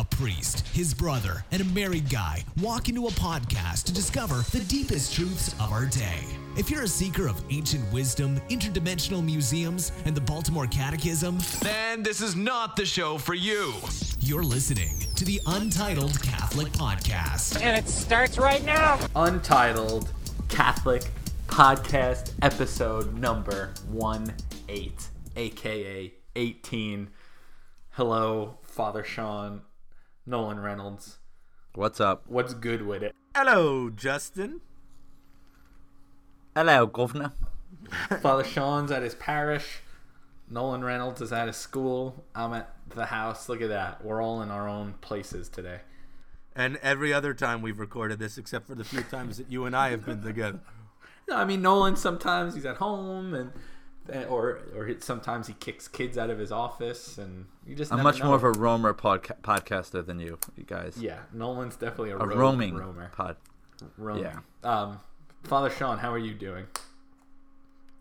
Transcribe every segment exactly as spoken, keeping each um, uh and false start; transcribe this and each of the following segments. A priest, his brother, and a married guy walk into a podcast to discover the deepest truths of our day. If you're a seeker of ancient wisdom, interdimensional museums, and the Baltimore Catechism, then this is not the show for you. You're listening to the Untitled Catholic Podcast. And it starts right now. Untitled Catholic Podcast episode number eighteen, aka eighteen. Hello, Father Sean, Nolan Reynolds. What's up? What's good with it? Hello, Justin. Hello, Governor. Father Sean's at his parish. Nolan Reynolds is at his school. I'm at the house. Look at that. We're all in our own places today. And every other time we've recorded this, except for the few times that you and I have been together. No, I mean, Nolan, sometimes he's at home, and or or sometimes he kicks kids out of his office, and you just. I'm much know. more of a roamer podca- podcaster than you, you guys. Yeah, Nolan's definitely a, a ro- roaming roamer. Pod. Roaming. Yeah. Um, Father Sean, how are you doing?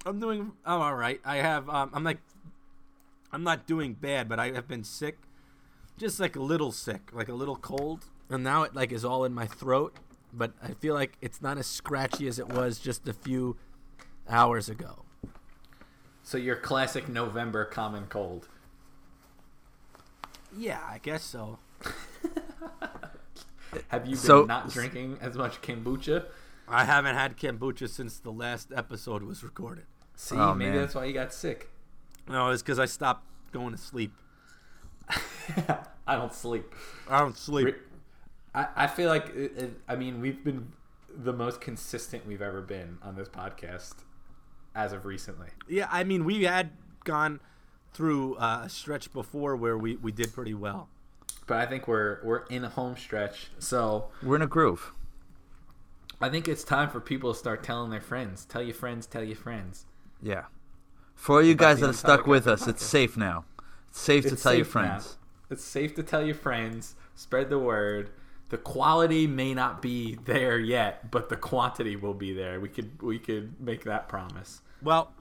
I'm doing. I'm all right. I have. Um, I'm like. I'm not doing bad, but I have been sick, just like a little sick, like a little cold, and now it like is all in my throat. But I feel like it's not as scratchy as it was just a few hours ago. So your classic November common cold. Yeah, I guess so. Have you been so, not drinking as much kombucha? I haven't had kombucha since the last episode was recorded. See, oh, maybe man. That's why you got sick. No, it's because I stopped going to sleep. I don't sleep. I don't sleep. Re- I, I feel like, it, it, I mean, we've been the most consistent we've ever been on this podcast. As of recently. Yeah, I mean, we had gone through uh, a stretch before where we, we did pretty well. But I think we're we're in a home stretch, so... We're in a groove. I think it's time for people to start telling their friends. Tell your friends, tell your friends. Yeah. For you guys that are stuck with us, it's safe now. It's safe to tell your friends. It's safe to tell your friends. Spread the word. The quality may not be there yet, but the quantity will be there. We could we could make that promise. Well,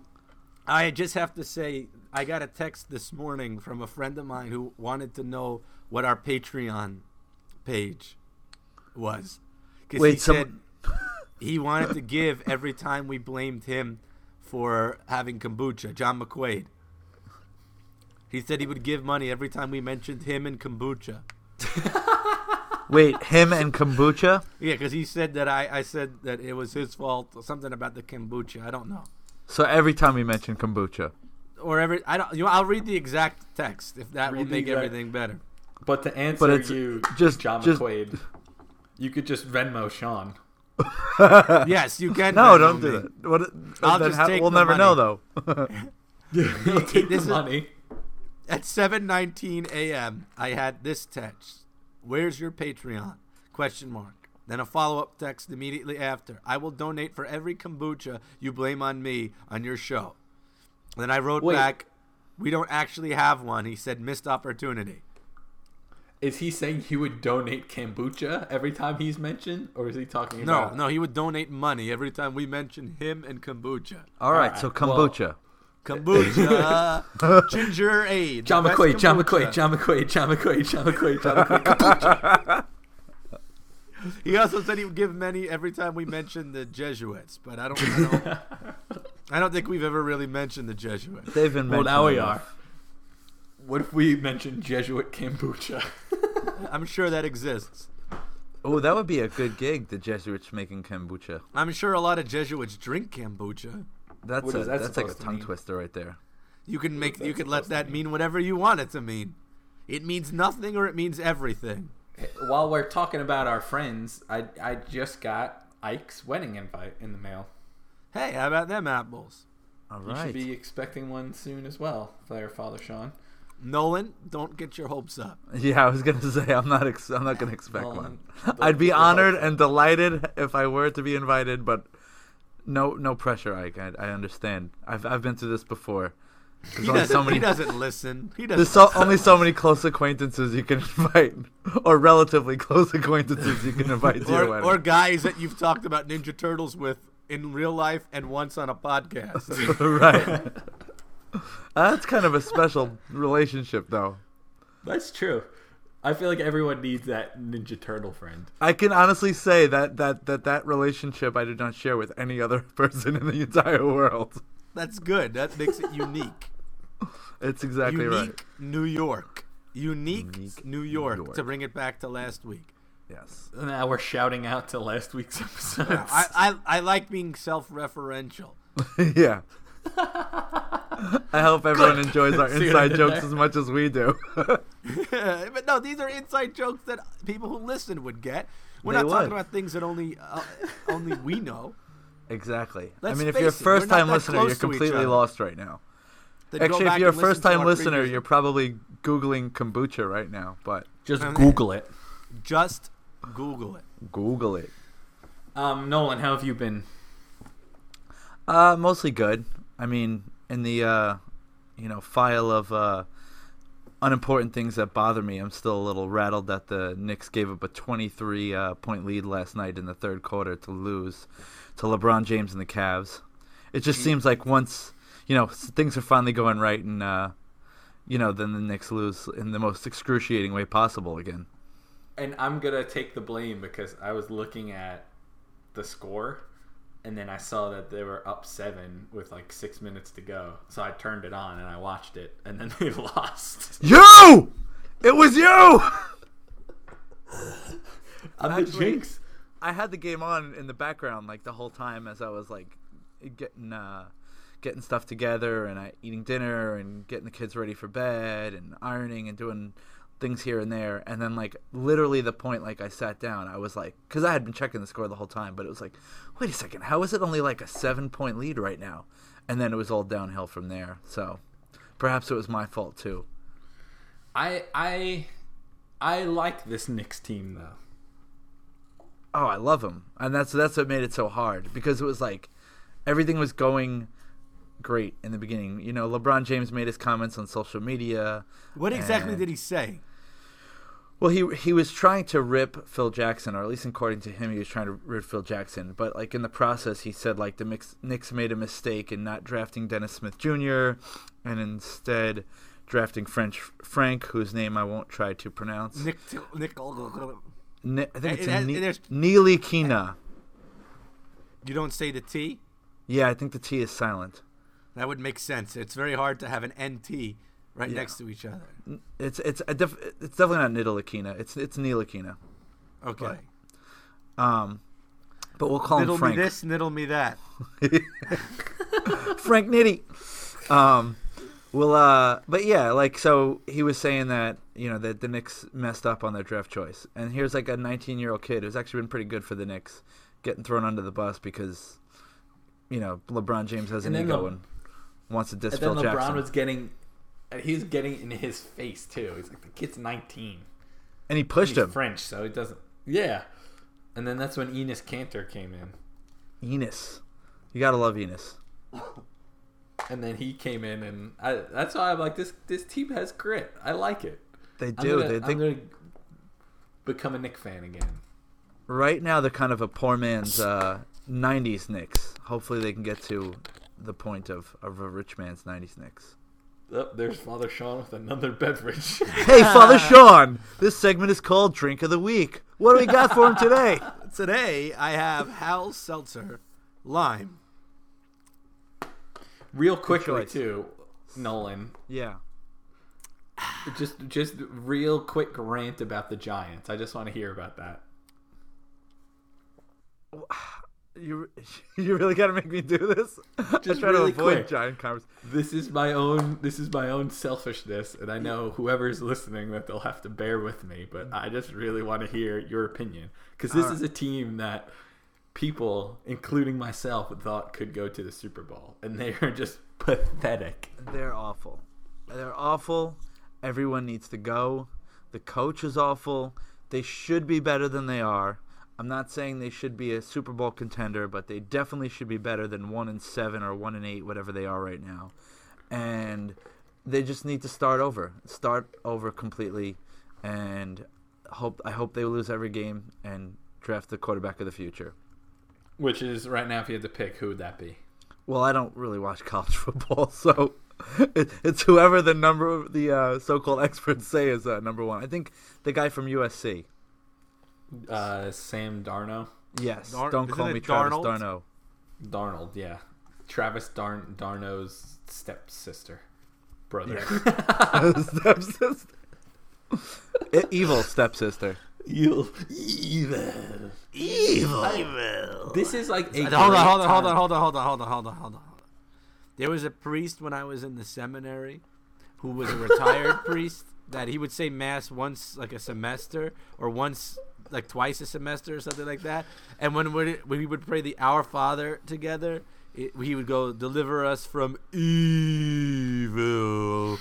I just have to say I got a text this morning from a friend of mine who wanted to know what our Patreon page was. Because he someone... said he wanted to give every time we blamed him for having kombucha, John McQuaid. He said he would give money every time we mentioned him and kombucha. Wait, him and kombucha? Yeah, because he said that I, I said that it was his fault or something about the kombucha. I don't know. So every time we mention kombucha, or every I don't, you know, I'll read the exact text if that read will make everything better. But to answer but it's you, just John just, McQuaid, you could just Venmo Sean. Yes, you can. No, Venmo don't do me. That. What, I'll just ha- take we'll the never money. Know though. You'll take this the money. At seven nineteen a.m., I had this text. Where's your Patreon? Question mark. Then a follow-up text immediately after. I will donate for every kombucha you blame on me on your show. Then I wrote Wait. back, we don't actually have one. He said, missed opportunity. Is he saying he would donate kombucha every time he's mentioned? Or is he talking no, about... No, no, he would donate money every time we mention him and kombucha. All right, All right. so kombucha. Well, kombucha, ginger ale. John McQuaid, John McQuaid, John McQuaid, John McQuaid, John McQuaid, John McQuaid, kombucha. He also said he would give many every time we mentioned the Jesuits, but I don't, I don't, I don't think we've ever really mentioned the Jesuits. They've been mentioned. Well, now we are. What if we mentioned Jesuit kombucha? I'm sure that exists. Oh, that would be a good gig, the Jesuits making kombucha. I'm sure a lot of Jesuits drink kombucha. That's a, that that's like a tongue mean? twister right there. You can make you can let that mean? mean whatever you want it to mean. It means nothing or it means everything. While we're talking about our friends, I I just got Ike's wedding invite in the mail. Hey, how about them apples? All right. You should be expecting one soon as well, there, Father Sean. Nolan, don't get your hopes up. Yeah, I was gonna say I'm not ex- I'm not gonna expect Nolan, one. I'd be honored and delighted if I were to be invited, but. No, no pressure, Ike. I, I understand. I've I've been through this before. He doesn't, so many, he doesn't listen. He doesn't. There's so, only so many close acquaintances you can invite, or relatively close acquaintances you can invite to or, your wedding. Or guys that you've talked about Ninja Turtles with in real life and once on a podcast. Right. uh, that's kind of a special relationship, though. That's true. I feel like everyone needs that Ninja Turtle friend. I can honestly say that that, that that relationship I did not share with any other person in the entire world. That's good. That makes it unique. It's exactly unique right. Unique New York. Unique, unique New York, York. To bring it back to last week. Yes. Now we're shouting out to last week's episode. Yeah, I, I I like being self-referential. Yeah. I hope everyone Good. enjoys our inside jokes there. as much as we do. Yeah, but no, these are inside jokes that people who listen would get. We're they not would. talking about things that only uh, only we know. Exactly. Let's I mean, if you're a first-time listener, you're completely lost right now. Then Actually, if you're a first-time listener, previous... you're probably Googling kombucha right now. But just I mean, Google it. Just Google it. Google it. Um, Nolan, how have you been? Uh, mostly good. I mean, in the uh, you know file of uh, unimportant things that bother me, I'm still a little rattled that the Knicks gave up a twenty-three uh, point lead last night in the third quarter to lose to LeBron James and the Cavs. It just seems like once you know things are finally going right, and uh, you know then the Knicks lose in the most excruciating way possible again. And I'm gonna take the blame because I was looking at the score. And then I saw that they were up seven with like six minutes to go. So I turned it on and I watched it. And then they lost. You! It was you! I'm the jinx. I had the game on in the background like the whole time as I was like getting uh, getting stuff together and I, eating dinner and getting the kids ready for bed and ironing and doing things here and there. And then like literally the point like I sat down I was like, because I had been checking the score the whole time, but it was like, wait a second, how is it only like a seven point lead right now? And then it was all downhill from there. So perhaps it was my fault too. I I I like this Knicks team though. Oh, I love them. And that's that's what made it so hard, because it was like everything was going great in the beginning. You know, LeBron James made his comments on social media. What exactly and... did he say? Well, he he was trying to rip Phil Jackson, or at least according to him, he was trying to rip Phil Jackson. But like in the process, he said like the Knicks made a mistake in not drafting Dennis Smith Junior and instead drafting French Frank, whose name I won't try to pronounce. Nick, Nick, Ni- I think it's it, Ntilikina. You don't say the T? Yeah, I think the T is silent. That would make sense. It's very hard to have an N T right yeah. next to each other. It's it's a def, it's definitely not Ntilikina. It's it's Ntilikina. Okay. But, um, but we'll call niddle him Frank. Niddle me this, niddle me that. Frank Nitty. Um, well, uh, but yeah, like so he was saying that you know that the Knicks messed up on their draft choice, and here's like a nineteen-year-old kid who's actually been pretty good for the Knicks, getting thrown under the bus because you know LeBron James has an and ego the- and. Wants to diss Phil Jackson. And then LeBron was getting, he was getting in his face too. He's like, the kid's nineteen, and he pushed and he's him. French, so he doesn't. Yeah, and then that's when Enes Kanter came in. Enes, you gotta love Enes. And then he came in, and I, that's why I'm like, this this team has grit. I like it. They do. I'm gonna, they think... I'm gonna become a Knicks fan again. Right now, they're kind of a poor man's uh, nineties Knicks. Hopefully, they can get to the point of, of a rich man's nineties Knicks. Oh, there's Father Sean with another beverage. Hey, Father Sean! This segment is called Drink of the Week. What do we got for him today? Today, I have Hal Seltzer, lime. Real quickly, too, Nolan. Yeah. Just, just real quick rant about the Giants. I just want to hear about that. You you really gotta make me do this? Just try really to avoid quick. Giant conversations. This is my own this is my own selfishness, and I know whoever's listening that they'll have to bear with me. But I just really want to hear your opinion, because this All is right. a team that people, including myself, thought could go to the Super Bowl, and they are just pathetic. They're awful. They're awful. Everyone needs to go. The coach is awful. They should be better than they are. I'm not saying they should be a Super Bowl contender, but they definitely should be better than one and seven or one and eight, whatever they are right now. And they just need to start over, start over completely, and hope. I hope they lose every game and draft the quarterback of the future. Which is right now, if you had to pick, who would that be? Well, I don't really watch college football, so it, it's whoever the number the uh, so-called experts say is uh, number one. I think the guy from U S C, uh, Sam Darnold. Yes, Dar- don't call me Travis Darnold. Darnold, yeah, Travis Darn Darnold's stepsister, brother, yeah. stepsister, evil stepsister. You evil, evil, evil. This is like a hold on, hold on, hold on, hold on, hold on, hold on, hold on, hold on. There was a priest when I was in the seminary, who was a retired priest. That he would say mass once, like a semester, or once, like twice a semester, or something like that. And when we when we would pray the Our Father together, it, he would go, "Deliver us from evil."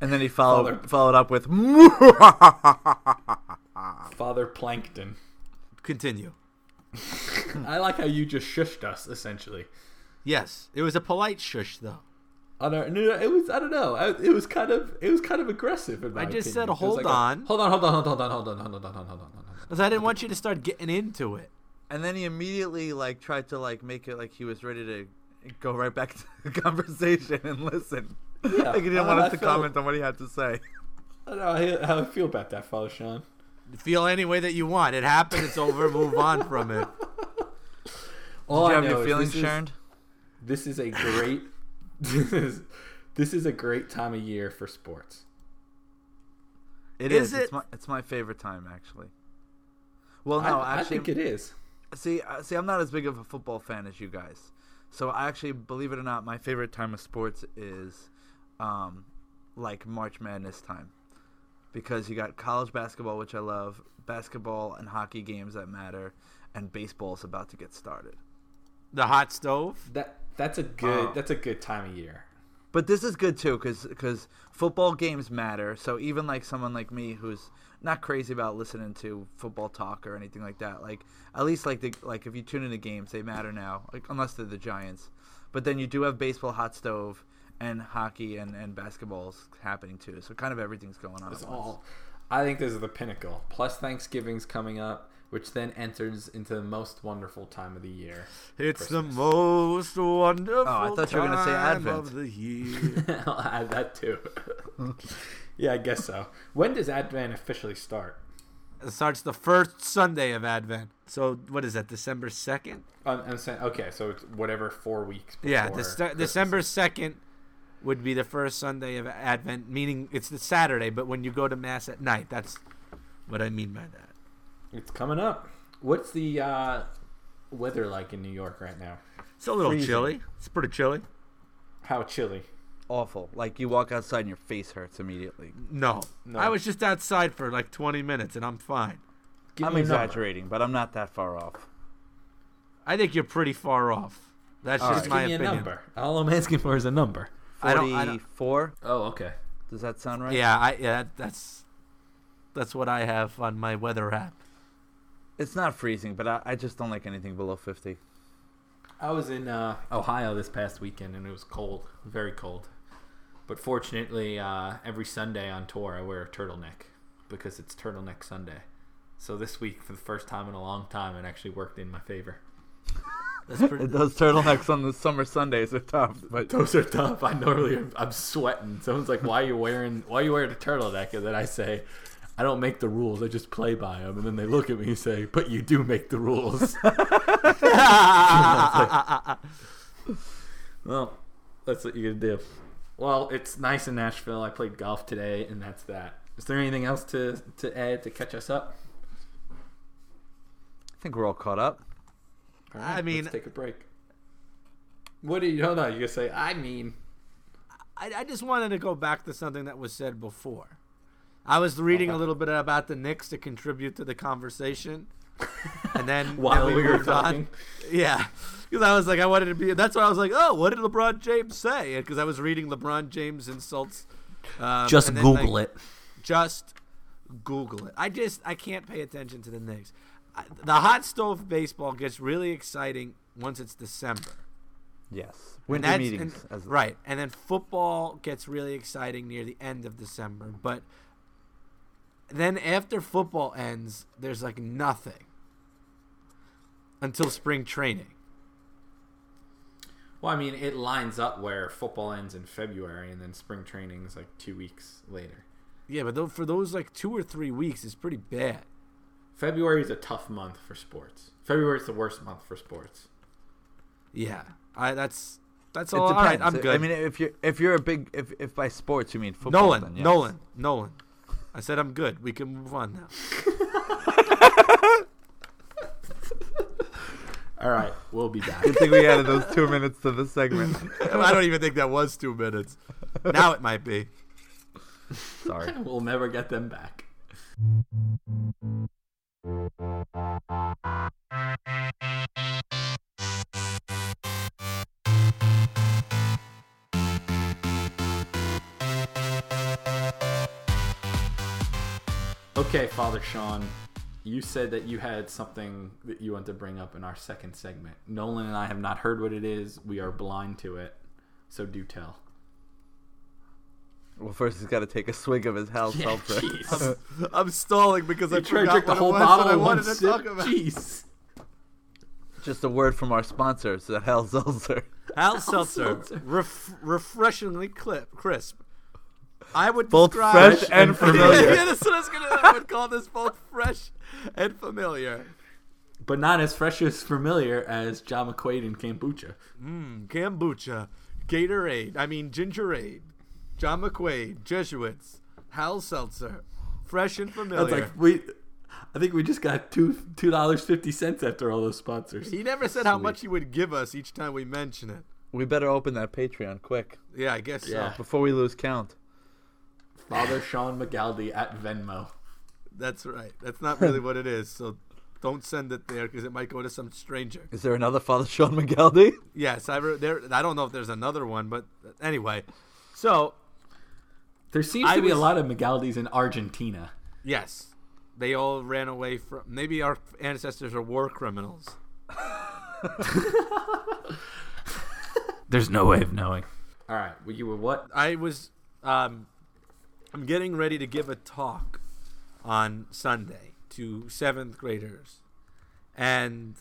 And then he followed Father, followed up with Father Plankton. Continue. I like how you just shushed us, essentially. Yes, it was a polite shush, though. I don't know. It was I don't know. It was kind of it was kind of aggressive. In my I just opinion. said, hold like on, a, hold on, hold on, hold on, hold on, hold on, hold on, hold on, hold on, because I didn't want you to start getting into it. And then he immediately like tried to like make it like he was ready to go right back to the conversation and listen. Yeah. Like he didn't uh, want us I to feel, comment on what he had to say. I don't know how I feel about that, Father Sean. Feel any way that you want. It happened. It's over. Move on from it. All Did you I have know any feelings, Sharon? This is a great. this is this is a great time of year for sports. It is. is. It? It's my it's my favorite time, actually. Well, no, I, actually, I think it is. See, see, I'm not as big of a football fan as you guys. So I actually, believe it or not, my favorite time of sports is, um, like March Madness time, because you got college basketball, which I love, basketball and hockey games that matter, and baseball's about to get started. The hot stove? That that's a good uh, that's a good time of year. But this is good too, cause cause football games matter. So even like someone like me who's not crazy about listening to football talk or anything like that, like at least like the like if you tune into games, they matter now. Like unless they're the Giants, but then you do have baseball, hot stove, and hockey and and basketball's happening too. So kind of everything's going on. It's at all. Once. I think this is the pinnacle. Plus Thanksgiving's coming up, which then enters into the most wonderful time of the year. It's Christmas. The most wonderful oh, I thought you were gonna say Advent. Of the year. I'll add that too. Yeah, I guess so. When does Advent officially start? It starts the first Sunday of Advent. So what is that, December second? Um, I'm saying, okay, so it's whatever four weeks before Yeah, de- December second would be the first Sunday of Advent, meaning it's the Saturday, but when you go to Mass at night, that's what I mean by that. It's coming up. What's the uh, weather like in New York right now? It's a little Freezing. chilly. It's pretty chilly. How chilly? Awful. Like you walk outside and your face hurts immediately. No. no. I was just outside for like twenty minutes and I'm fine. Give I'm exaggerating, number. but I'm not that far off. I think you're pretty far off. That's All just right. my Give me opinion. A number. All I'm asking for is a number. forty-four Oh, okay. Does that sound right? Yeah, I, yeah that's, that's what I have on my weather app. It's not freezing, but I, I just don't like anything below fifty. I was in uh, Ohio this past weekend, and it was cold, very cold. But fortunately, uh, every Sunday on tour, I wear a turtleneck because it's Turtleneck Sunday. So this week, for the first time in a long time, it actually worked in my favor. Pretty- Those turtlenecks on the summer Sundays are tough. But those are tough. I normally I'm sweating. Someone's like, "Why are you wearing? Why are you wearing a turtleneck?" And then I say, I don't make the rules. I just play by them. And then they look at me and say, but you do make the rules. Like, well, that's what you're going to do. Well, it's nice in Nashville. I played golf today, and that's that. Is there anything else to, to add to catch us up? I think we're all caught up. All right, I mean, let's take a break. What do you, hold on, you're going to say, I mean. I, I just wanted to go back to something that was said before. I was reading okay. a little bit about the Knicks to contribute to the conversation, and then while we, we were talking, on. yeah, because I was like, I wanted to be. That's why I was like, oh, what did LeBron James say? Because I was reading LeBron James insults. Um, just Google like, it. Just Google it. I just I can't pay attention to the Knicks. I, the hot stove baseball gets really exciting once it's December. Yes. Winter meetings, and, as right? And then football gets really exciting near the end of December, but. Then after football ends, there's like nothing until spring training. Well, I mean, it lines up where football ends in February and then spring training is like two weeks later. Yeah, but though for those like two or three weeks, it's pretty bad. February is a tough month for sports. February is the worst month for sports. Yeah, I that's that's all. All right, I'm good. I mean, if you're if you're a big if if by sports you mean football. Nolan, then yes. Nolan, Nolan. I said I'm good. We can move on now. All right, we'll be back. Good thing we added those two minutes to the segment. I don't even think that was two minutes. Now it might be. Sorry. We'll never get them back. Okay, Father Sean, you said that you had something that you want to bring up in our second segment. Nolan and I have not heard what it is. We are blind to it. So do tell. Well, first he's got to take a swig of his Hal Seltzer. Yeah, I'm, I'm stalling because you I forgot the whole bottle I wanted to sip. Talk about. Jeez. Just a word from our sponsors, the Hal Seltzer. Hal, Hal Seltzer, Seltzer. Ref- refreshingly clip, crisp. I would both fresh and familiar. yeah, yeah, that's what I was gonna. I would call this both fresh and familiar, but not as fresh as familiar as John McQuaid and kombucha. Mm, kombucha, Gatorade. I mean Gingerade. John McQuaid, Jesuits, Hal Seltzer, fresh and familiar. That's like we, I think we just got two two dollars fifty cents after all those sponsors. He never said Sweet. How much he would give us each time we mention it. We better open that Patreon quick. Yeah, I guess yeah. so. Before we lose count. Father Sean McGaldy at Venmo. That's right. That's not really what it is. So don't send it there because it might go to some stranger. Is there another Father Sean McGaldy? Yes, I re- there. I don't know if there's another one, but anyway, so. There seems I to be was, a lot of McGaldys in Argentina. Yes. They all ran away from... Maybe our ancestors are war criminals. There's no way of knowing. All right. Well, you were what? I was... Um, I'm getting ready to give a talk on Sunday to seventh graders. And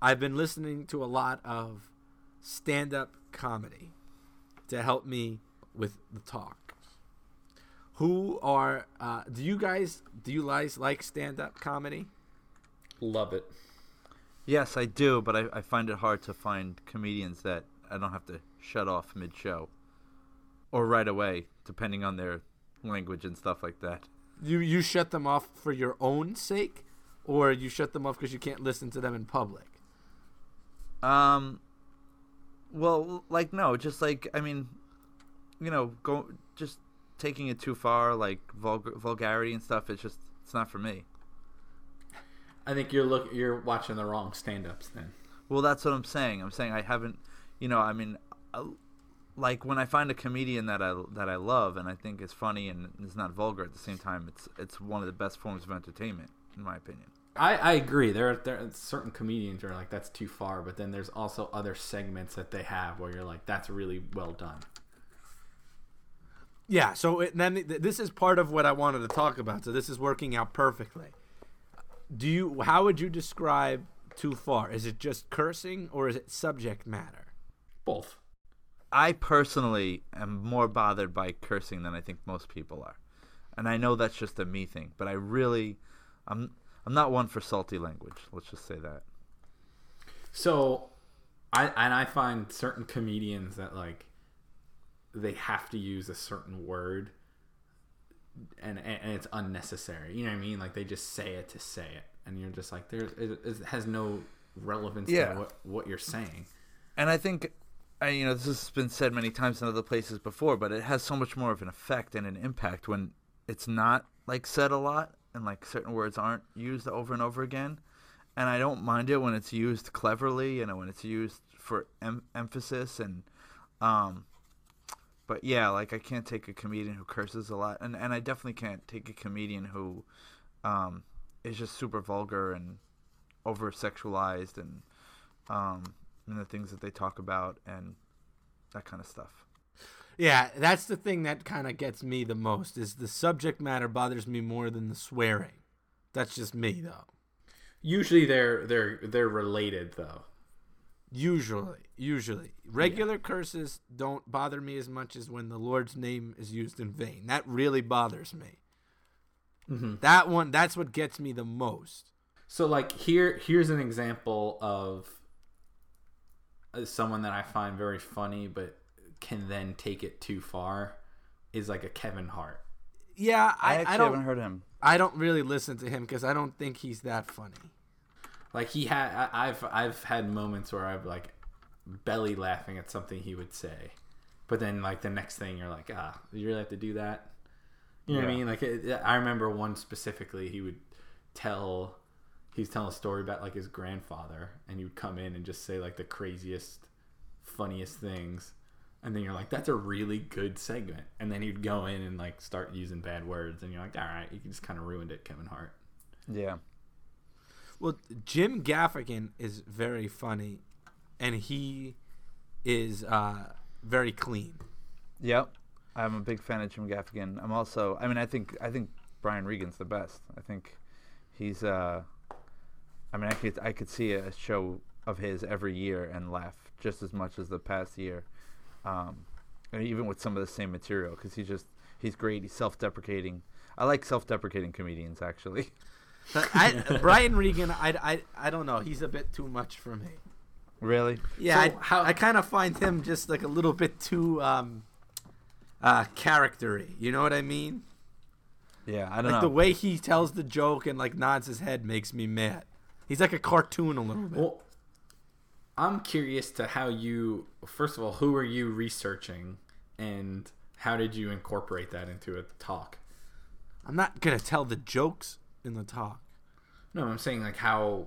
I've been listening to a lot of stand-up comedy to help me with the talk. Who are uh, do you guys do you guys like stand-up comedy? Love it. Yes, I do, but I, I find it hard to find comedians that I don't have to shut off mid-show or right away, depending on their language and stuff like that. You you shut them off for your own sake, or you shut them off because you can't listen to them in public? Um, well, like no, just like I mean, you know, go just. Taking it too far, like vulgar, vulgarity and stuff. It's just, it's not for me. I think you're look, you're watching the wrong stand-ups then. Well, that's what I'm saying. I'm saying I haven't, you know, I mean, I, like when I find a comedian that I that I love and I think is funny and is not vulgar at the same time, it's it's one of the best forms of entertainment, in my opinion. I, I agree. There are, there are certain comedians who are like that's too far, but then there's also other segments that they have where you're like that's really well done. Yeah, so it, then this is part of what I wanted to talk about. So this is working out perfectly. Do you? How would you describe too far? Is it just cursing or is it subject matter? Both. I personally am more bothered by cursing than I think most people are, and I know that's just a me thing. But I really, I'm I'm not one for salty language. Let's just say that. So, I and I find certain comedians that like. They have to use a certain word and and it's unnecessary. You know what I mean? Like they just say it to say it and you're just like there it, it has no relevance yeah. to what, what you're saying. And I think I, you know this has been said many times in other places before, but it has so much more of an effect and an impact when it's not like said a lot and like certain words aren't used over and over again. And I don't mind it when it's used cleverly, you know, when it's used for em- emphasis and um But yeah, like I can't take a comedian who curses a lot, and, and I definitely can't take a comedian who um, is just super vulgar and over sexualized and um, and the things that they talk about and that kind of stuff. Yeah, that's the thing that kind of gets me the most is the subject matter bothers me more than the swearing. That's just me though. Usually they're they're they're related though. Usually, usually. Regular yeah. curses don't bother me as much as when the Lord's name is used in vain. That really bothers me. Mm-hmm. That one, that's what gets me the most. So, like, here, here's an example of someone that I find very funny but can then take it too far is, like, a Kevin Hart. Yeah, I, I actually I don't, haven't heard him. I don't really listen to him because I don't think he's that funny. Like he had, I've I've had moments where I've like belly laughing at something he would say, but then like the next thing you're like, ah, you really have to do that. You know yeah. what I mean? Like it, I remember one specifically. He would tell, he's telling a story about like his grandfather, and he would come in and just say like the craziest, funniest things, and then you're like, that's a really good segment. And then he'd go in and like start using bad words, and you're like, all right, you just kind of ruined it, Kevin Hart. Yeah. Well, Jim Gaffigan is very funny, and he is uh, very clean. Yep, I'm a big fan of Jim Gaffigan. I'm also, I mean, I think I think Brian Regan's the best. I think he's, uh, I mean, I could I could see a show of his every year and laugh just as much as the past year, um, and even with some of the same material because he just he's great. He's self-deprecating. I like self-deprecating comedians actually. I, Brian Regan, I, I, I don't know. He's a bit too much for me. Really? Yeah, so I, how, I kind of find him just like a little bit too um, uh, charactery. You know what I mean? Yeah, I don't like know. The way he tells the joke and like nods his head makes me mad. He's like a cartoon a little bit. Well, I'm curious to how you, first of all, who are you researching and how did you incorporate that into a talk? I'm not going to tell the jokes. In the talk, no, I'm saying like how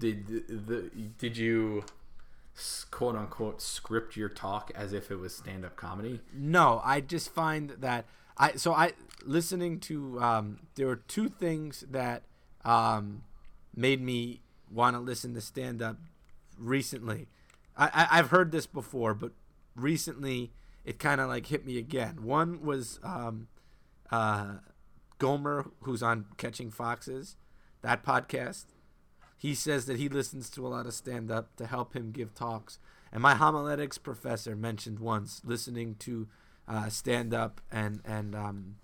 did the, the did you quote unquote script your talk as if it was stand up comedy? No, I just find that I so I listening to um, there were two things that um, made me want to listen to stand up recently. I, I I've heard this before, but recently it kind of like hit me again. One was um, uh. Gomer, who's on Catching Foxes, that podcast, he says that he listens to a lot of stand-up to help him give talks. And my homiletics professor mentioned once listening to uh, stand-up and, and um,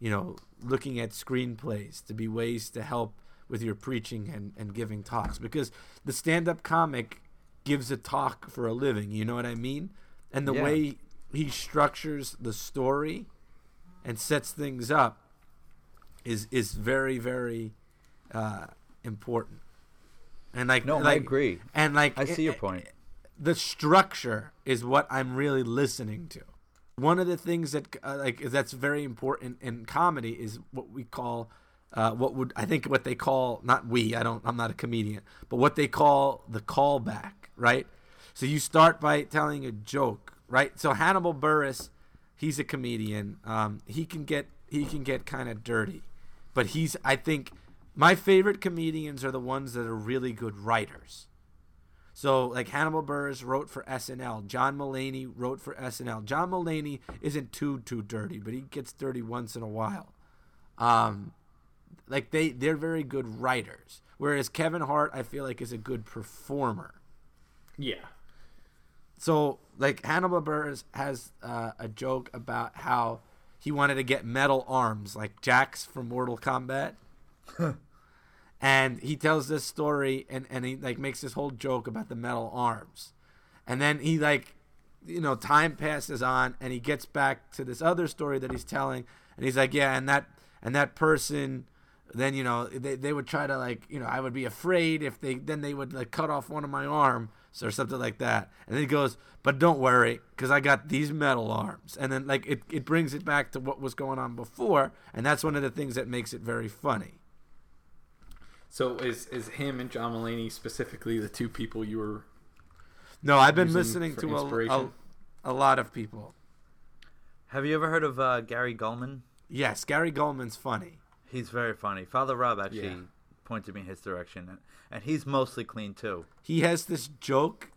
you know, looking at screenplays to be ways to help with your preaching and, and giving talks. Because the stand-up comic gives a talk for a living, you know what I mean? And the yeah. way he structures the story and sets things up is is very very uh, important. And like no, like, I agree. And like I see it, your point. It, the structure is what I'm really listening to. One of the things that uh, like that's very important in comedy is what we call uh, what would I think what they call not we I don't I'm not a comedian but what they call the callback, right? So you start by telling a joke, right? So Hannibal Buress, he's a comedian. Um, he can get he can get kind of dirty. But he's, I think, my favorite comedians are the ones that are really good writers. So, like, Hannibal Buress wrote for S N L. John Mulaney wrote for S N L. John Mulaney isn't too, too dirty, but he gets dirty once in a while. Um, like, they, they're very good writers. Whereas Kevin Hart, I feel like, is a good performer. Yeah. So, like, Hannibal Buress has uh, a joke about how he wanted to get metal arms like Jax from Mortal Kombat. And he tells this story and, and he like makes this whole joke about the metal arms. And then he like, you know, time passes on and he gets back to this other story that he's telling. And he's like, yeah, and that, and that person, then, you know, they, they would try to like, you know, I would be afraid if they, then they would like cut off one of my arm. Or something like that. And then he goes, but don't worry, because I got these metal arms. And then like it, it brings it back to what was going on before, and that's one of the things that makes it very funny. So is is him and John Mulaney specifically the two people you were No, I've been listening to a, a, a lot of people. Have you ever heard of uh, Gary Gulman? Yes, Gary Gulman's funny. He's very funny. Father Rob actually yeah. pointed me in his direction, and, and he's mostly clean too. He has this joke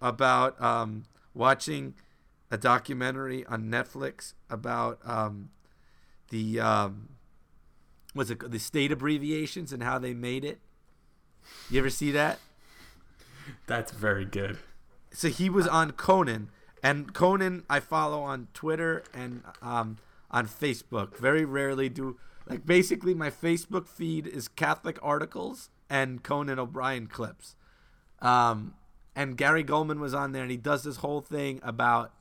about um, watching a documentary on Netflix about um, the um, what's it the state abbreviations and how they made it. You ever see that? That's very good. So he was on Conan, and Conan I follow on Twitter and um, on Facebook. Very rarely do, like, basically my Facebook feed is Catholic articles and Conan O'Brien clips. Um, and Gary Gulman was on there, and he does this whole thing about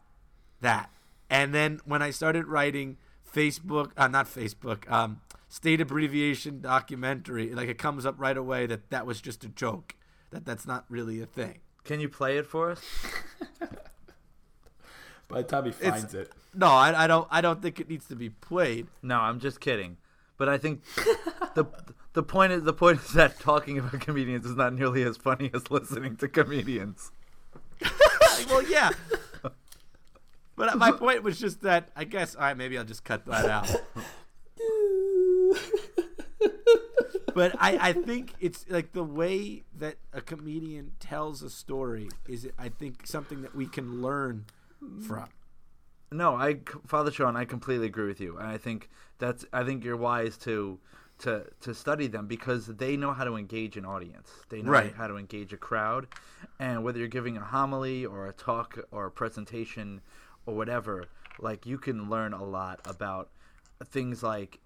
that. And then when I started writing Facebook, uh, not Facebook, um, state abbreviation documentary, like, it comes up right away that that was just a joke, that that's not really a thing. Can you play it for us? By the time he finds it's, it. No, I, I don't. I don't think it needs to be played. No, I'm just kidding. But I think the the point is the point is that talking about comedians is not nearly as funny as listening to comedians. Well, yeah. But my point was just that, I guess, all right, maybe I'll just cut that out. But I, I think it's like the way that a comedian tells a story is, I think, something that we can learn from. No, I, Father Sean, I completely agree with you. And I think that's, I think you're wise to to to study them, because they know how to engage an audience. They know right. how to engage a crowd. And whether you're giving a homily or a talk or a presentation or whatever, like, you can learn a lot about things like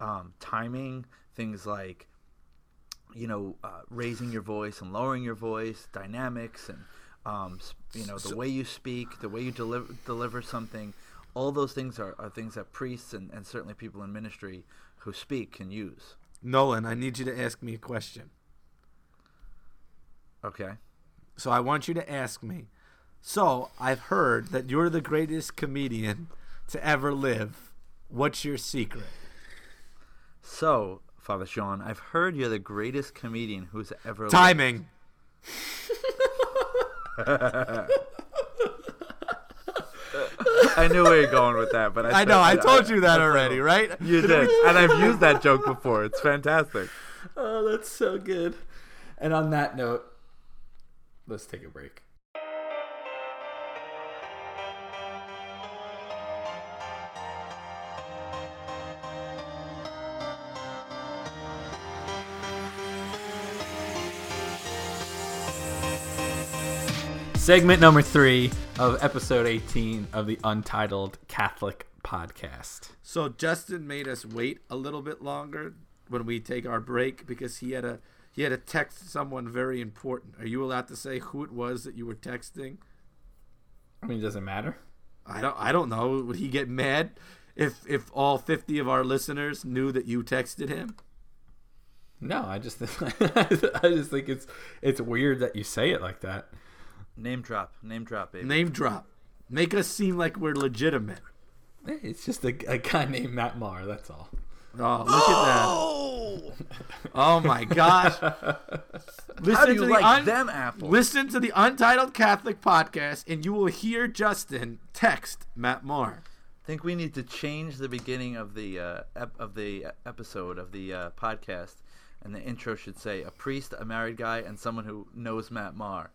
um, timing, things like, you know, uh, raising your voice and lowering your voice, dynamics, and um, you know, the so, way you speak, the way you deliver deliver something. All those things are, are things that priests and, and certainly people in ministry who speak can use. Nolan, I need you to ask me a question. Okay. So I want you to ask me. So I've heard that you're the greatest comedian to ever live. What's your secret? So, Father Sean, I've heard you're the greatest comedian who's ever Timing. Lived. I knew where you're going with that, but I, I said, know I, I told I, you that I, already, right? You did, and I've used that joke before. It's fantastic. Oh, that's so good. And on that note, let's take a break. Segment number three of episode eighteen of the Untitled Catholic Podcast. So Justin made us wait a little bit longer when we take our break because he had a he had to text someone very important. Are you allowed to say who it was that you were texting? I mean, does it matter? I don't I don't know. Would he get mad if if all fifty of our listeners knew that you texted him? No, I just I just think it's it's weird that you say it like that. Name drop, name drop, baby. Name drop. Make us seem like we're legitimate. Hey, it's just a, a guy named Matt Marr, that's all. Oh, look oh! at that. Oh, my gosh. Listen How do you to the like un- them apples? Listen to the Untitled Catholic Podcast, and you will hear Justin text Matt Marr. I think we need to change the beginning of the, uh, ep- of the episode of the uh, podcast. And the intro should say a priest, a married guy, and someone who knows Matt Marr.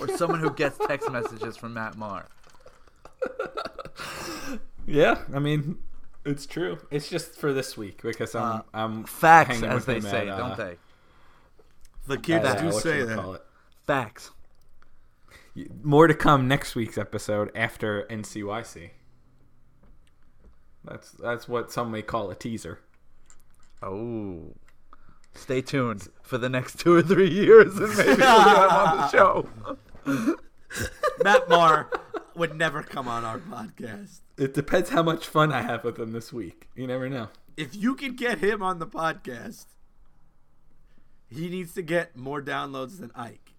Or someone who gets text messages from Matt Marr. Yeah, I mean, it's true. It's just for this week because I'm... Uh, I'm facts, as they say, at, don't uh, they? The kids uh, do uh, say that. Facts. More to come next week's episode after N C Y C. That's, that's what some may call a teaser. Oh... Stay tuned for the next two or three years, and maybe we'll have him on the show. Matt Marr would never come on our podcast. It depends how much fun I have with him this week. You never know. If you can get him on the podcast, he needs to get more downloads than Ike.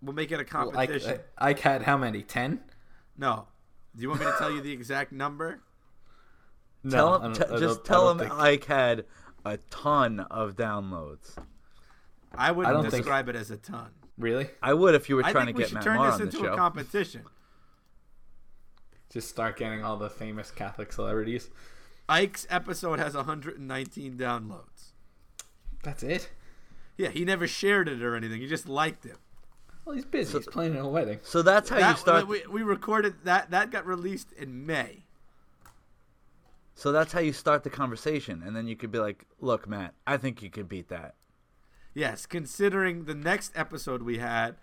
We'll make it a competition. Well, Ike, Ike had how many? Ten? No. Do you want me to tell you the exact number? No. Tell him, t- just tell him think... Ike had... a ton of downloads. I wouldn't I describe think... it as a ton. Really? I would if you were trying to get Matt Marr on the show. I think we should turn this into a competition. Just start getting all the famous Catholic celebrities. Ike's episode has one hundred nineteen downloads. That's it? Yeah, he never shared it or anything. He just liked it. Well, he's busy. So, he's planning a wedding. So that's how that, you start. We, we recorded that. That got released in May. So that's how you start the conversation, and then you could be like, look, Matt, I think you could beat that. Yes, considering the next episode we had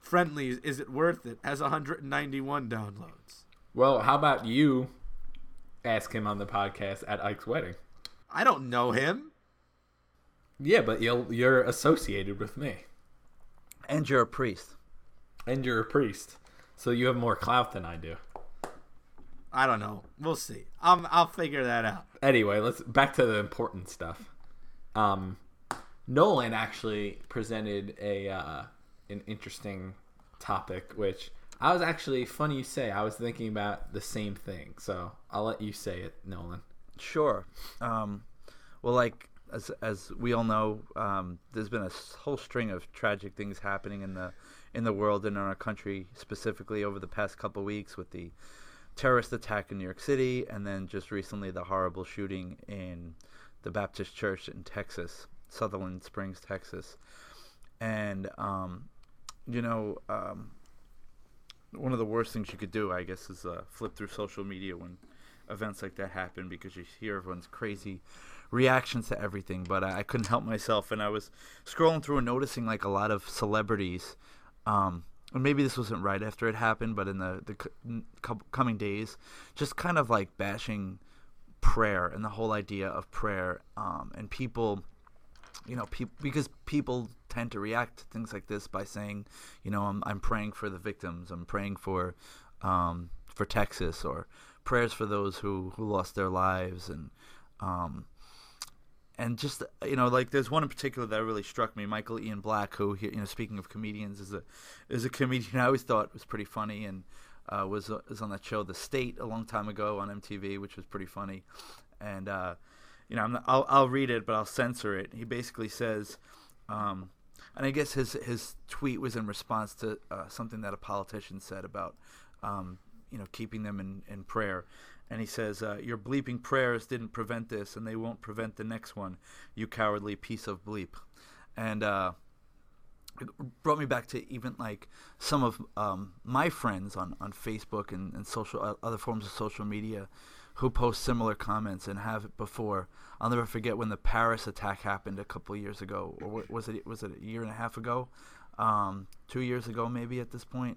Friendlies, is it worth it? Has one hundred ninety-one downloads. Well, how about you ask him on the podcast at Ike's wedding? I don't know him. Yeah, but you'll, you're associated with me. And you're a priest. And you're a priest. So you have more clout than I do. I don't know. We'll see. Um, I'll figure that out. Anyway, let's back to the important stuff. Um, Nolan actually presented a uh, an interesting topic, which I was actually, funny you say, I was thinking about the same thing. So I'll let you say it, Nolan. Sure. Um, well, like as as we all know, um, there's been a whole string of tragic things happening in the in the world and in our country specifically over the past couple of weeks with the terrorist attack in New York City, and then just recently the horrible shooting in the Baptist Church in Texas, Sutherland Springs, Texas. And, um, you know, um, one of the worst things you could do, I guess, is uh, flip through social media when events like that happen, because you hear everyone's crazy reactions to everything. But I, I couldn't help myself, and I was scrolling through and noticing, like, a lot of celebrities, um, and maybe this wasn't right after it happened, but in the, the co- coming days, just kind of like bashing prayer and the whole idea of prayer. Um, and people, you know, pe- because people tend to react to things like this by saying, you know, I'm, I'm praying for the victims. I'm praying for um, for Texas, or prayers for those who, who lost their lives. And, um, and just, you know, like there's one in particular that really struck me, Michael Ian Black, who, you know, speaking of comedians, is a is a comedian I always thought was pretty funny, and uh, was uh, was on that show The State a long time ago on M T V, which was pretty funny. And uh, you know, I'm not, I'll I'll read it, but I'll censor it. He basically says, um, and I guess his his tweet was in response to uh, something that a politician said about um, you know, keeping them in, in prayer. And he says, uh, your bleeping prayers didn't prevent this, and they won't prevent the next one, you cowardly piece of bleep. And uh, it brought me back to even like some of um, my friends on, on Facebook and, and social uh, other forms of social media who post similar comments and have before. I'll never forget when the Paris attack happened a couple of years ago, or was it was it a year and a half ago? Um, two years ago maybe at this point.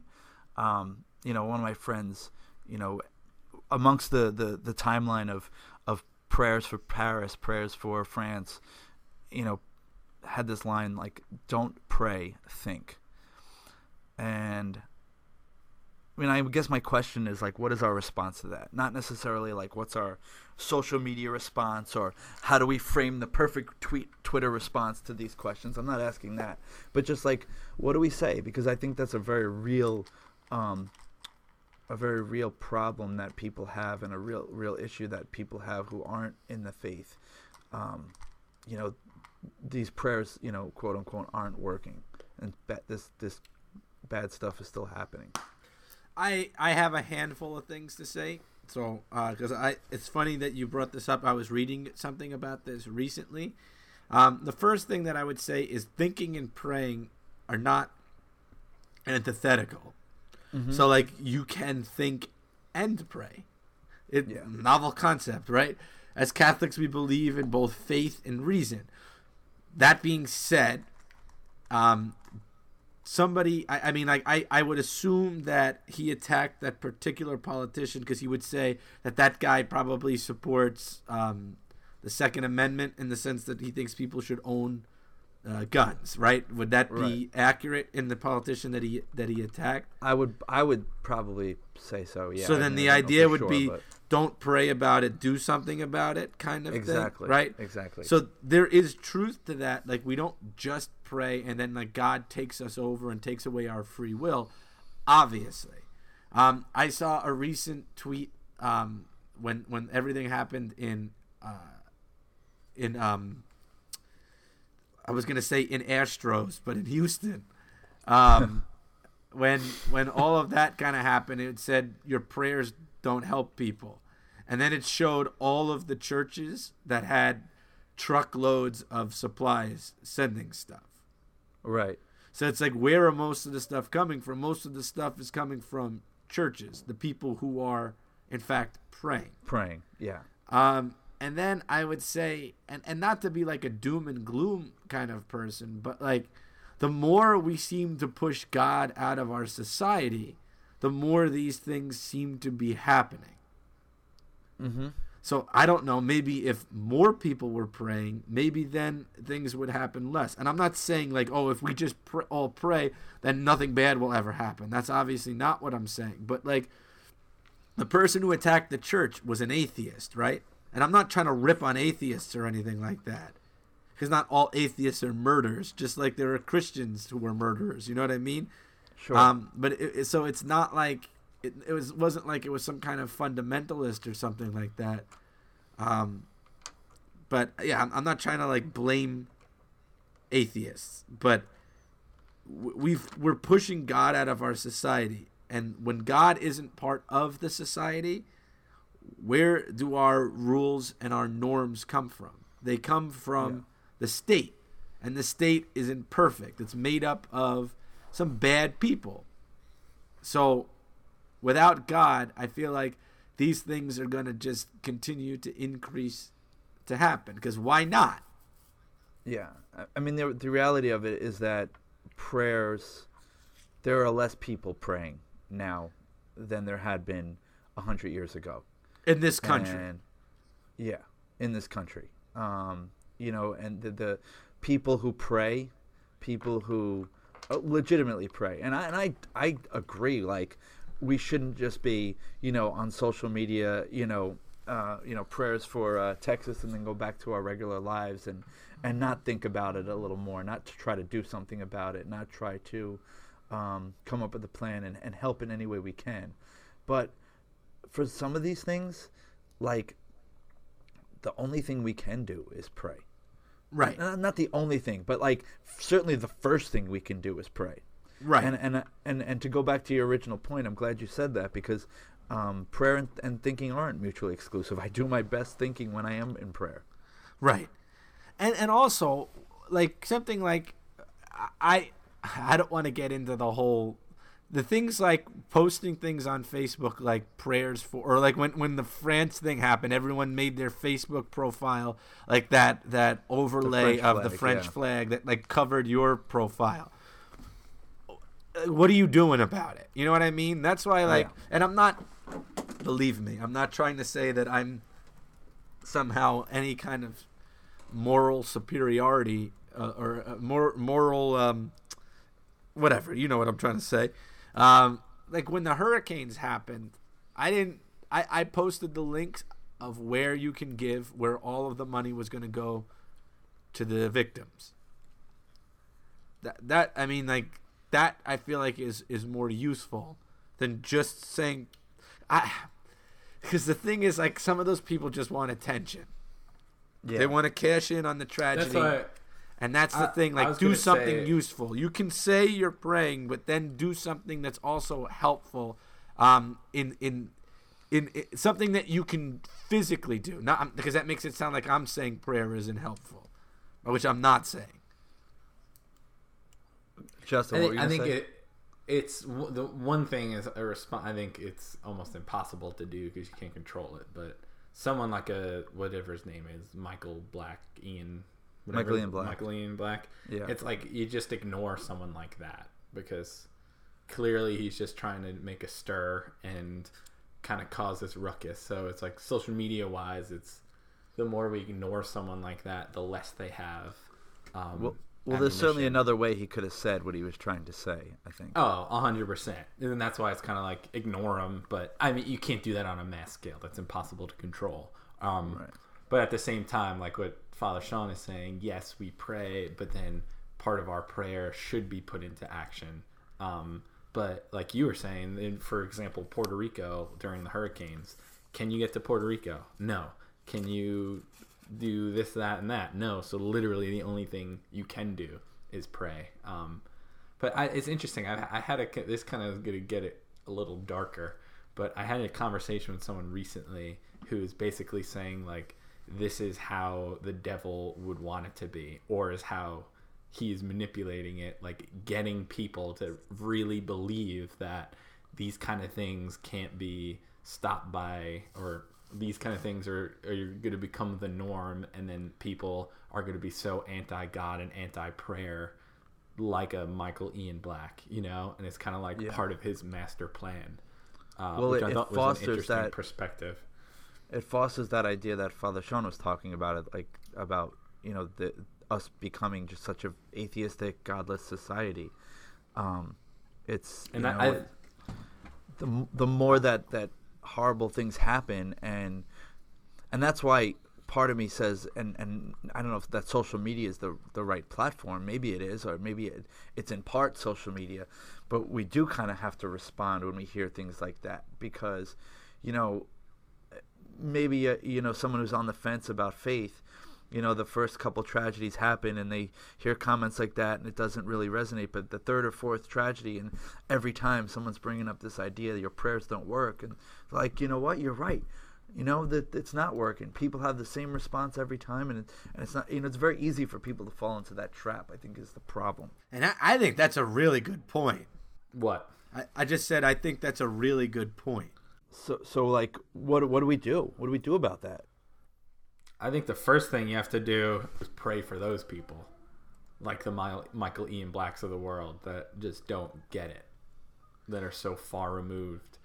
Um, you know, one of my friends, you know, amongst the, the, the timeline of of prayers for Paris, prayers for France, you know, had this line like, don't pray, think. And I mean, I guess my question is like, what is our response to that? Not necessarily like, what's our social media response, or how do we frame the perfect tweet Twitter response to these questions? I'm not asking that, but just like, what do we say? Because I think that's a very real um a very real problem that people have, and a real real issue that people have who aren't in the faith. Um, you know, these prayers, you know, quote unquote, aren't working, and ba- this this bad stuff is still happening. I I have a handful of things to say. So because uh, I it's funny that you brought this up. I was reading something about this recently. Um, the first thing that I would say is thinking and praying are not antithetical. Mm-hmm. So, like, you can think and pray. It, yeah. Novel concept, right? As Catholics, we believe in both faith and reason. That being said, um, somebody, I, I mean, like, I, I would assume that he attacked that particular politician because he would say that that guy probably supports um, the Second Amendment in the sense that he thinks people should own Uh, guns, right? Would that be right. accurate in the politician that he that he attacked? I would I would probably say so, yeah. So then I mean, the idea would sure, be but... don't pray about it, do something about it kind of exactly. thing, right? Exactly. So there is truth to that. Like, we don't just pray and then like God takes us over and takes away our free will, obviously. Um, I saw a recent tweet um, when when everything happened in uh, in um I was going to say in Astros, but in Houston. Um, when when all of that kind of happened, it said your prayers don't help people. And then it showed all of the churches that had truckloads of supplies sending stuff. Right. So it's like, where are most of the stuff coming from? Most of the stuff is coming from churches, the people who are, in fact, praying. Praying, yeah. Um. And then I would say, and, and not to be like a doom and gloom kind of person, but like the more we seem to push God out of our society, the more these things seem to be happening. Mm-hmm. So I don't know, maybe if more people were praying, maybe then things would happen less. And I'm not saying like, oh, if we just pr- all pray, then nothing bad will ever happen. That's obviously not what I'm saying. But like the person who attacked the church was an atheist, right? And I'm not trying to rip on atheists or anything like that, because not all atheists are murderers, just like there are Christians who are murderers. You know what I mean? Sure. Um, but it, it, so it's not like it, it was wasn't like it was some kind of fundamentalist or something like that. Um, but yeah, I'm, I'm not trying to like blame atheists, but we've we're pushing God out of our society, and when God isn't part of the society, where do our rules and our norms come from? They come from yeah. the state, and the state isn't perfect. It's made up of some bad people. So without God, I feel like these things are going to just continue to increase to happen, because why not? Yeah. I mean, the, the reality of it is that prayers, there are less people praying now than there had been one hundred years ago. In this country. And, yeah, in this country. Um, you know, and the, the people who pray, people who legitimately pray, and I and I I agree. Like, we shouldn't just be, you know, on social media, you know, uh, you know, prayers for uh, Texas, and then go back to our regular lives and, and not think about it a little more, not to try to do something about it, not try to um, come up with a plan and, and help in any way we can. But for some of these things, like, the only thing we can do is pray. Right. Not the only thing, but like certainly the first thing we can do is pray. Right. And and and, and to go back to your original point, I'm glad you said that, because um, prayer and, and thinking aren't mutually exclusive. I do my best thinking when I am in prayer. Right. And and also like something like I I don't want to get into the whole the things like posting things on Facebook like prayers for, or like when, when the France thing happened, everyone made their Facebook profile like that that overlay the of flag, the French yeah. flag that like covered your profile. What are you doing about it? You know what I mean? That's why like, oh, yeah. and I'm not, believe me, I'm not trying to say that I'm somehow any kind of moral superiority uh, or uh, mor- moral um, whatever. You know what I'm trying to say. Um, like when the hurricanes happened, I didn't, I, I posted the links of where you can give, where all of the money was going to go to the victims. That, that, I mean, like that, I feel like is, is more useful than just saying, I, because the thing is like some of those people just want attention. Yeah. They want to cash in on the tragedy. That's And that's the I, thing, like do something say, useful. You can say you're praying, but then do something that's also helpful, um, in, in in in something that you can physically do. Not because that makes it sound like I'm saying prayer isn't helpful, which I'm not saying. Justin, I, what were you I think say? it it's the one thing is a response. I think it's almost impossible to do because you can't control it. But someone like a whatever his name is, Michael Black, Ian. Whatever, Michael Ian Black. Michael Ian Black. Yeah. It's like you just ignore someone like that because clearly he's just trying to make a stir and kind of cause this ruckus. So it's like social media wise, it's the more we ignore someone like that, the less they have. Um, well, well there's certainly another way he could have said what he was trying to say, I think. Oh, one hundred percent. And that's why it's kind of like ignore him. But I mean, you can't do that on a mass scale. That's impossible to control. Um, right. But at the same time, like what Father Sean is saying, yes, we pray, but then part of our prayer should be put into action. Um, but like you were saying, in, for example, Puerto Rico during the hurricanes, can you get to Puerto Rico? No. Can you do this, that, and that? No. So literally the only thing you can do is pray. Um, but I, it's interesting. I, I had a, this kind of is going to get it a little darker, but I had a conversation with someone recently who was basically saying like, this is how the devil would want it to be, or is how he's manipulating it, like getting people to really believe that these kind of things can't be stopped by, or these kind of things are, are going to become the norm. And then people are going to be so anti-God and anti-prayer like a Michael Ian Black, you know, and it's kind of like yeah. part of his master plan. Uh, well, which it, I thought it was an interesting that, perspective. It fosters that idea that Father Sean was talking about, it like about you know the us becoming just such a atheistic, godless society. Um, it's and you know, I, I, the the more that, that horrible things happen, and and that's why part of me says, and, and I don't know if that social media is the the right platform. Maybe it is, or maybe it, it's in part social media, but we do kind of have to respond when we hear things like that, because you know maybe uh, you know someone who's on the fence about faith. You know, the first couple tragedies happen and they hear comments like that and it doesn't really resonate. But the third or fourth tragedy, and every time someone's bringing up this idea that your prayers don't work, and like, you know what, you're right. You know, that it's not working. People have the same response every time, and, it, and it's not, you know, it's very easy for people to fall into that trap, I think, is the problem. And I, I think that's a really good point. What? I, I just said I think that's a really good point. So, so like, what what do we do? What do we do about that? I think the first thing you have to do is pray for those people, like the Michael Ian Blacks of the world that just don't get it, that are so far removed,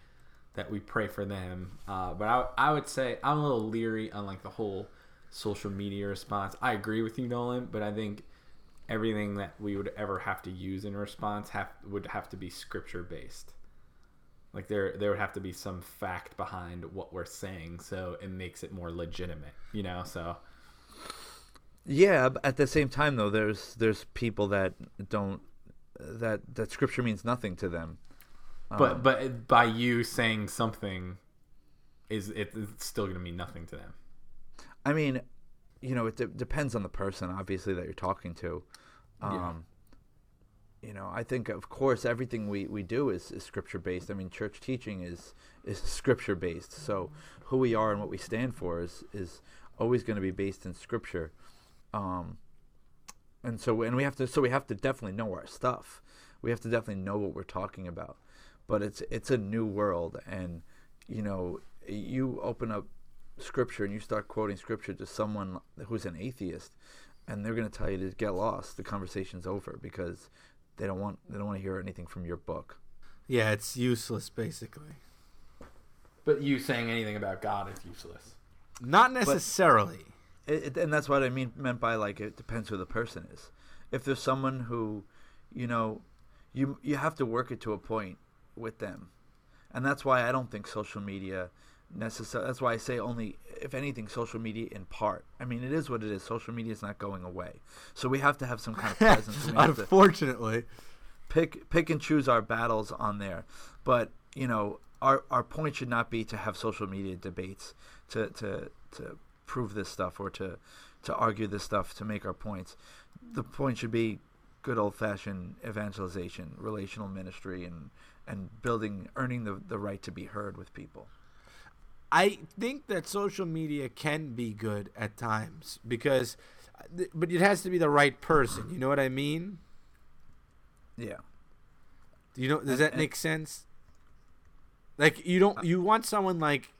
that we pray for them. Uh, but I, I would say I'm a little leery on like the whole social media response. I agree with you, Nolan, but I think everything that we would ever have to use in response have, would have to be scripture based. Like there, there would have to be some fact behind what we're saying, so it makes it more legitimate, you know. So, yeah. But at the same time, though, there's there's people that don't that that scripture means nothing to them. But um, but by you saying something, is it, it's still going to mean nothing to them? I mean, you know, it de- depends on the person, obviously, that you're talking to. Um, yeah. You know, I think, of course, everything we, we do is, is scripture-based. I mean, church teaching is, is scripture-based. So who we are and what we stand for is, is always going to be based in scripture. Um, and so and we have to so we have to definitely know our stuff. We have to definitely know what we're talking about. But it's it's a new world. And, you know, you open up scripture and you start quoting scripture to someone who's an atheist, and they're going to tell you to get lost. The conversation's over because They don't want. They don't want to hear anything from your book. Yeah, it's useless, basically. But you saying anything about God is useless. Not necessarily. It, it, and that's what I mean meant by like it depends who the person is. If there's someone who, you know, you you have to work it to a point with them, and that's why I don't think social media necessarily. That's why I say only if anything, social media in part. I mean, it is what it is. Social media is not going away, so we have to have some kind of presence. Unfortunately, pick pick and choose our battles on there. But you know, our our point should not be to have social media debates to to to prove this stuff or to to argue this stuff to make our points. The point should be good old fashioned evangelization, relational ministry, and and building, earning the the right to be heard with people. I think that social media can be good at times because, but it has to be the right person. You know what I mean? Yeah. You know, does that and, make sense? Like you don't, you want someone like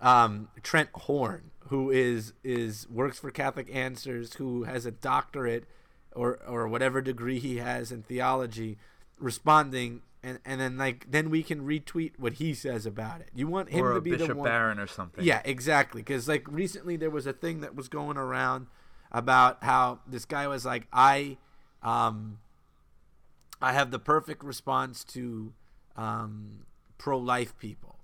um, Trent Horn, who is is works for Catholic Answers, who has a doctorate or or whatever degree he has in theology, responding. And and then like then we can retweet what he says about it. You want him to be the one, or Bishop Barron or something. Yeah, exactly. Because like recently there was a thing that was going around about how this guy was like, I, um, I have the perfect response to um, pro-life people,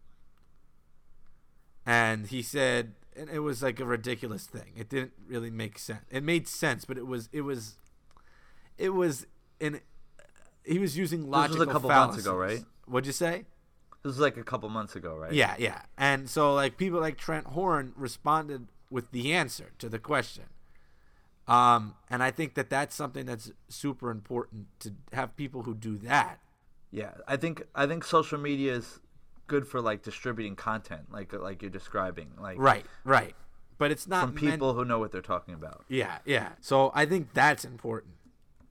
and he said, and it was like a ridiculous thing. It didn't really make sense. It made sense, but it was it was, it was an. He was using logical fallacies. This was a couple fallacies. months ago, right? What'd you say? This was like a couple months ago, right? Yeah, yeah. And so, like, people like Trent Horn responded with the answer to the question. Um, and I think that that's something that's super important to have people who do that. Yeah, I think I think social media is good for like distributing content, like like you're describing, like right, right. But it's not from people meant... who know what they're talking about. Yeah, yeah. So I think that's important.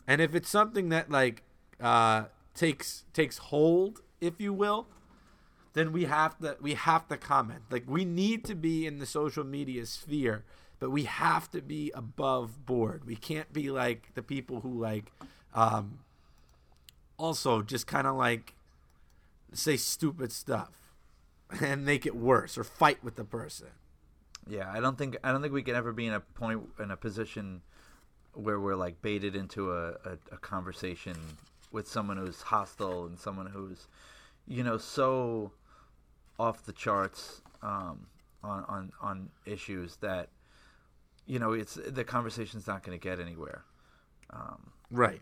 And if it's something that like Uh, takes takes hold, if you will, then we have to we have to comment. Like we need to be in the social media sphere, but we have to be above board. We can't be like the people who like Um, also, just kind of like say stupid stuff and make it worse or fight with the person. Yeah, I don't think I don't think we can ever be in a point in a position where we're like baited into a, a, a conversation with someone who's hostile and someone who's, you know, so off the charts um, on, on on issues that, you know, it's the conversation's not going to get anywhere. Um, right.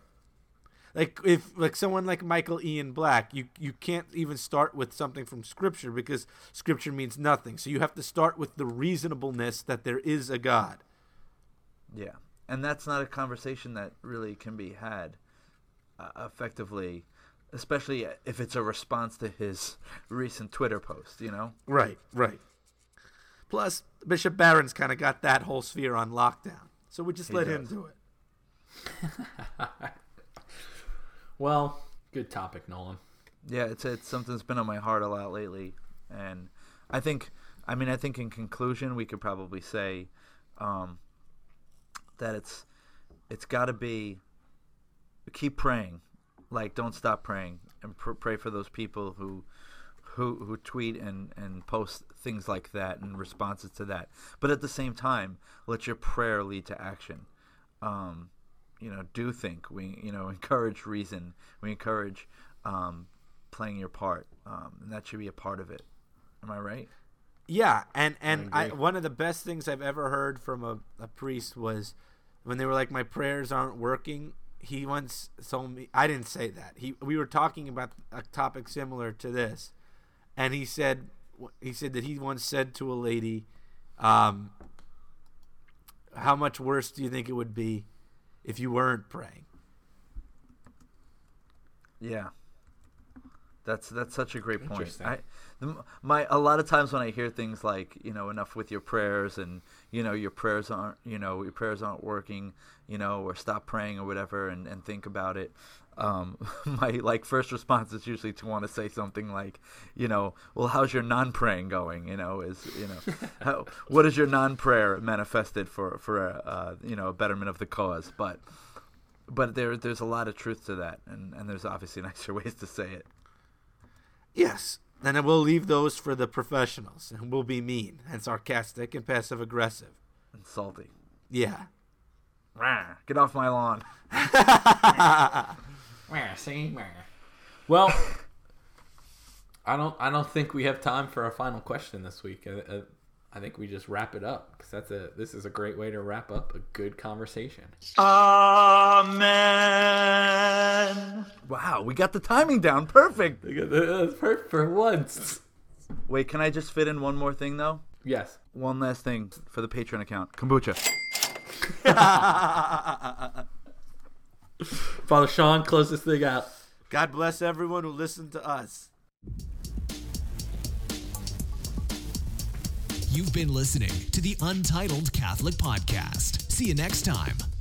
Like if like someone like Michael Ian Black, you, you can't even start with something from Scripture because Scripture means nothing. So you have to start with the reasonableness that there is a God. Yeah, and that's not a conversation that really can be had uh, effectively, especially if it's a response to his recent Twitter post, you know? Right, right. Plus, Bishop Barron's kind of got that whole sphere on lockdown. So we just he let does. him do it. Well, good topic, Nolan. Yeah, it's it's something that's been on my heart a lot lately, and I think, I mean, I think in conclusion, we could probably say um, that it's it's got to be keep praying, like don't stop praying, and pr- pray for those people who who who tweet and, and post things like that and responses to that. But at the same time, let your prayer lead to action. Um, You know, do think we you know encourage reason. We encourage um, playing your part, um, and that should be a part of it. Am I right? Yeah, and and I, I one of the best things I've ever heard from a, a priest was when they were like, "My prayers aren't working." He once told me, I didn't say that. He we were talking about a topic similar to this, and he said he said that he once said to a lady, um, "How much worse do you think it would be if you weren't praying?" Yeah, that's that's such a great point. I, the, my a lot of times when I hear things like, you know, enough with your prayers, and you know your prayers aren't you know your prayers aren't working, you know, or stop praying or whatever, and, and think about it. Um, my like first response is usually to want to say something like, you know, well, how's your non-praying going? You know, is you know, how, what is your non-prayer manifested for for a, uh, you know a betterment of the cause? But but there there's a lot of truth to that, and, and there's obviously nicer ways to say it. Yes, and I will leave those for the professionals, and we'll be mean and sarcastic and passive aggressive and salty. Yeah, rah, get off my lawn. Well, I don't. I don't think we have time for a final question this week. I, I, I think we just wrap it up because that's a. This is a great way to wrap up a good conversation. Amen. Wow, we got the timing down perfect. Perfect for once. Wait, can I just fit in one more thing though? Yes. One last thing for the Patreon account. Kombucha. Father Sean, close this thing out. God bless everyone who listened to us. You've been listening to the Untitled Catholic Podcast. See you next time.